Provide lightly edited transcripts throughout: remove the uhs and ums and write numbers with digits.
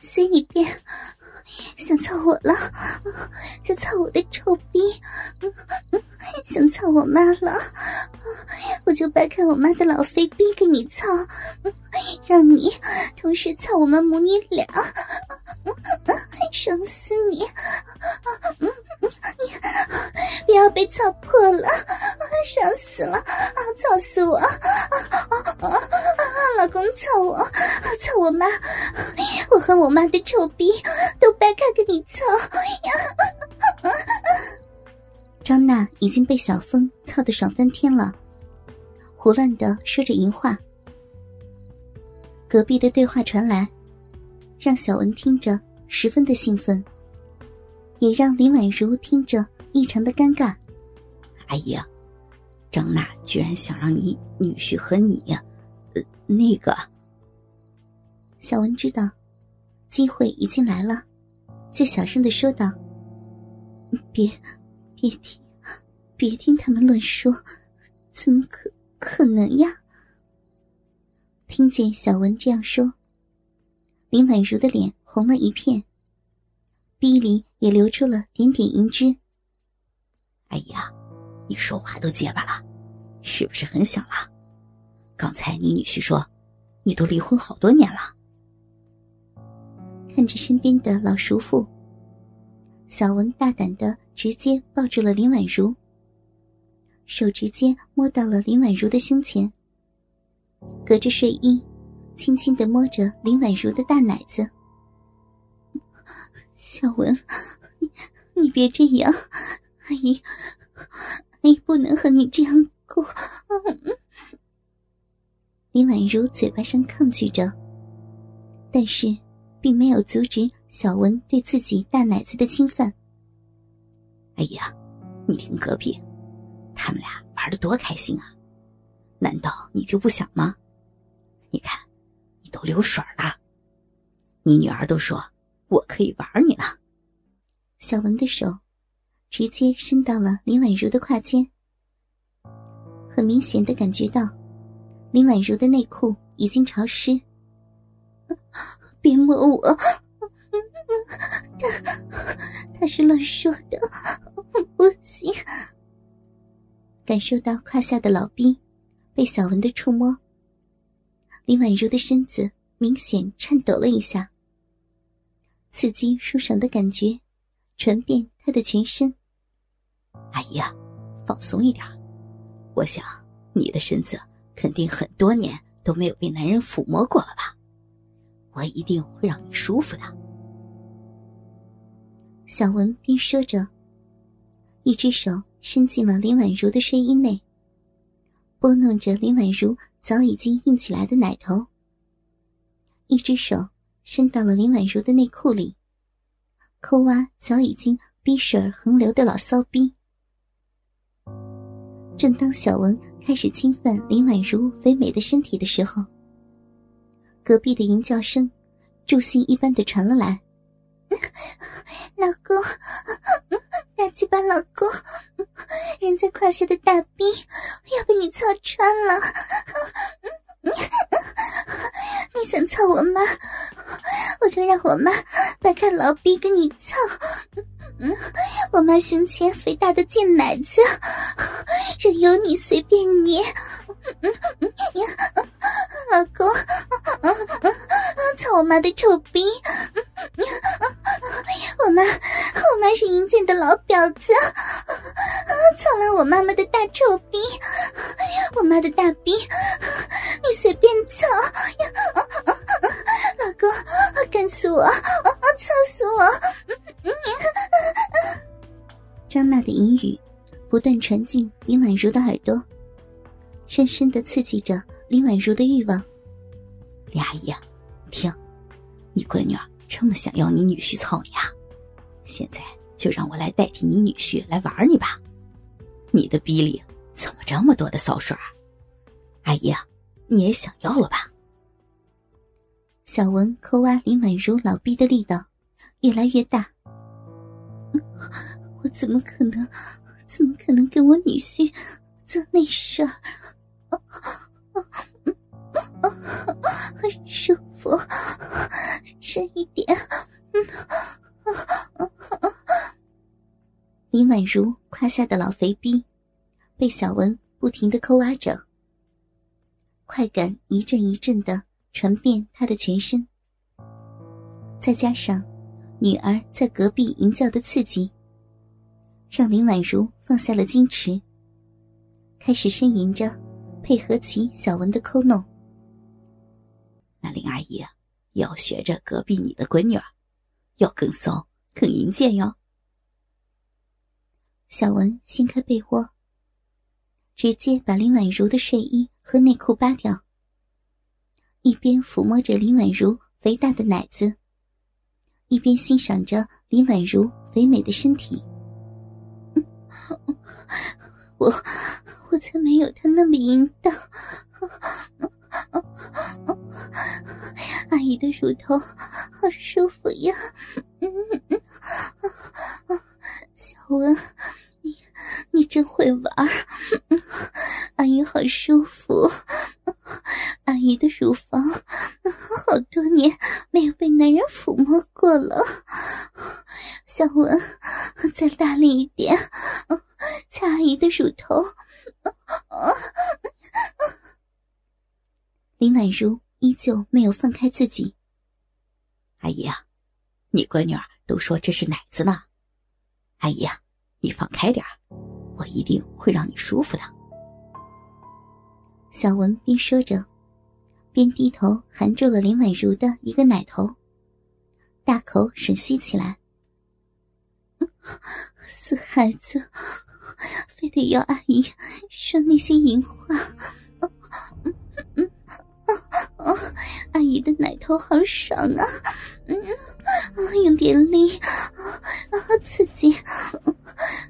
随你便，想操我了就操我的臭逼，想操我妈了我就掰开我妈的老肥逼给你操，让你同时操我们母女俩，爽死你！不要被操破了，爽死了，操死我！老公操我，操我妈，我和我妈的臭逼都掰开给你操！张娜已经被小峰操得爽翻天了，胡乱地说着淫话。隔壁的对话传来，让小文听着十分的兴奋，也让林婉如听着异常的尴尬。阿姨啊，张娜居然想让你女婿和你那个。小文知道机会已经来了，就小声地说道，别听他们乱说，怎么可能呀。听见小文这样说，林婉如的脸红了一片，鼻里也流出了点点银汁。阿姨啊，你说话都结巴了，是不是很想了？刚才你女婿说你都离婚好多年了。看着身边的老叔父，小文大胆地直接抱住了林婉如，手直接摸到了林婉如的胸前，隔着睡衣轻轻地摸着林婉如的大奶子。小文，你别这样，阿姨不能和你这样过。林婉如嘴巴上抗拒着，但是并没有阻止小文对自己大奶子的侵犯。阿姨啊，你听隔壁他们俩玩得多开心啊，难道你就不想吗？你看你都流水了，你女儿都说我可以玩你了。小文的手直接伸到了林婉如的胯间，很明显地感觉到林婉如的内裤已经潮湿。别摸我，他是乱说的，不行。感受到胯下的老逼被小文的触摸，林婉如的身子明显颤抖了一下，刺激舒爽的感觉传遍她的全身。阿姨啊，放松一点，我想你的身子肯定很多年都没有被男人抚摸过了吧，我一定会让你舒服的。小文边说着，一只手伸进了林婉如的睡衣内，拨弄着林婉如早已经硬起来的奶头，一只手伸到了林婉如的内裤里，抠挖早已经逼水横流的老骚逼。正当小文开始侵犯林婉如肥美的身体的时候，隔壁的淫叫声助兴一般的传了来。老公，大鸡巴老公，人在胯下的大逼要被你操穿了，你想操我妈，我就让我妈掰开老逼给你操，我妈胸前肥大的贱奶子任由你随便捏，老公，操我妈的臭逼，我妈是淫贱的老婊子，操了我妈妈的大臭逼，我妈的大逼你随便操，老公干死我，操死我。张娜的淫语不断传进林婉如的耳朵，深深地刺激着林婉如的欲望。林阿姨啊，你听，你闺女儿这么想要你女婿操你啊，现在就让我来代替你女婿来玩你吧。你的逼里怎么这么多的骚水儿？阿姨啊，你也想要了吧？小文抠挖林婉如老逼的力道越来越大。我怎么可能跟我女婿做那事儿？舒服，深一点。林宛如胯下的老肥逼被小文不停地抠挖着，快感一阵一阵地传遍她的全身，再加上女儿在隔壁淫叫的刺激，让林宛如放下了矜持，开始呻吟着配合起小文的抠弄。那林阿姨要学着隔壁你的闺女儿，要更骚更淫贱哟。小文掀开被窝，直接把林宛如的睡衣和内裤扒掉，一边抚摸着林宛如肥大的奶子，一边欣赏着林宛如肥美的身体。我才没有她那么淫荡。阿姨的乳头好舒服呀。小文，你真会玩。阿姨好舒服。阿姨的乳房好多年没有被男人抚摸过了。小文，再大力一点，掐阿姨的乳头。林宛如依旧没有放开自己。阿姨啊，你闺女儿都说这是奶子呢。阿姨啊，你放开点，我一定会让你舒服的。小文边说着，边低头含住了林宛如的一个奶头，大口吮吸起来。死孩子，非得要阿姨说那些淫话。阿姨的奶头好爽啊！用点力，刺激！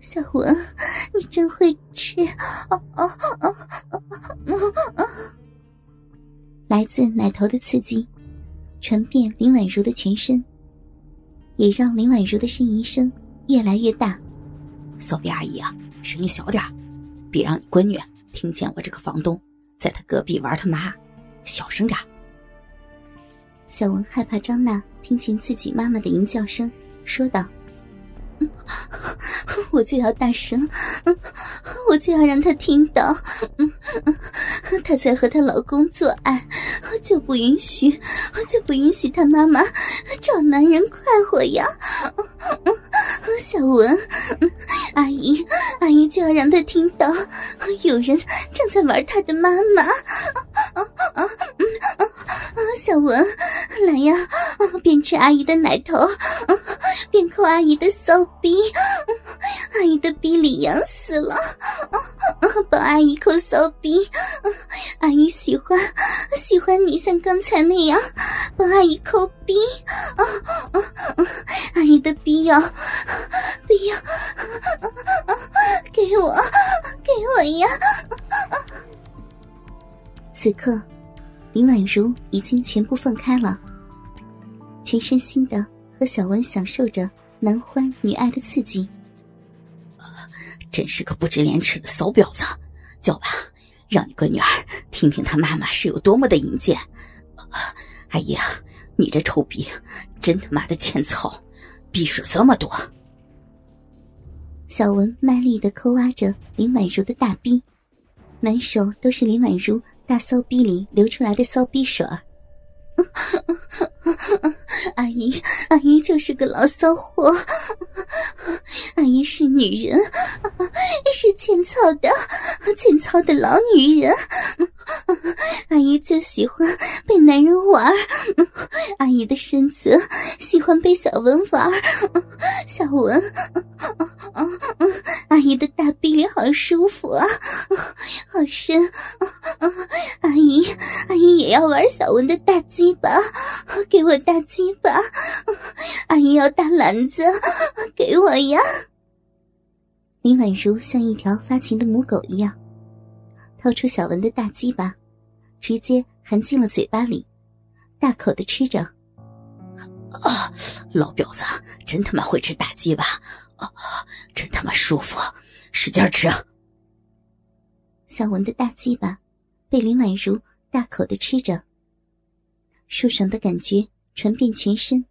小文，你真会吃！来自奶头的刺激，传遍林宛如的全身，也让林宛如的呻吟声越来越大。小别阿姨啊，声音小点，别让你闺女听见我这个房东在她隔壁玩他妈，小声点。小文害怕张娜听见自己妈妈的淫叫声，说道：“我就要大声，我就要让她听到，她在和她老公做爱，就不允许她妈妈找男人快活呀！小文，阿姨就要让她听到，有人正在玩她的妈妈。”小文，来呀，边吃阿姨的奶头，边抠阿姨的骚逼，阿姨的逼里痒死了，帮阿姨抠骚逼，阿姨喜欢你像刚才那样帮阿姨抠逼，阿姨的逼要给我呀！此刻林宛如已经全部放开了，全身心地和小文享受着男欢女爱的刺激。真是个不知廉耻的骚婊子，叫吧，让你闺女儿听听她妈妈是有多么的淫贱。阿姨啊，你这臭逼真他妈的欠操，逼水这么多。小文卖力地抠挖着林宛如的大逼，满手都是林宛如大骚逼里流出来的骚逼水儿。阿姨就是个老骚货，阿姨是女人，是欠操的老女人，阿姨就喜欢被男人玩，阿姨的身子喜欢被小文玩，小文，阿姨的大臂里好舒服啊，好深，阿姨也要玩小文的大鸡吧，给我大鸡巴，阿姨要大篮子，给我呀！林宛如像一条发情的母狗一样，掏出小文的大鸡巴，直接含进了嘴巴里，大口的吃着。啊，老婊子真他妈会吃大鸡巴，啊，真他妈舒服，使劲吃！小文的大鸡巴被林宛如大口的吃着。舒爽的感觉传遍全身，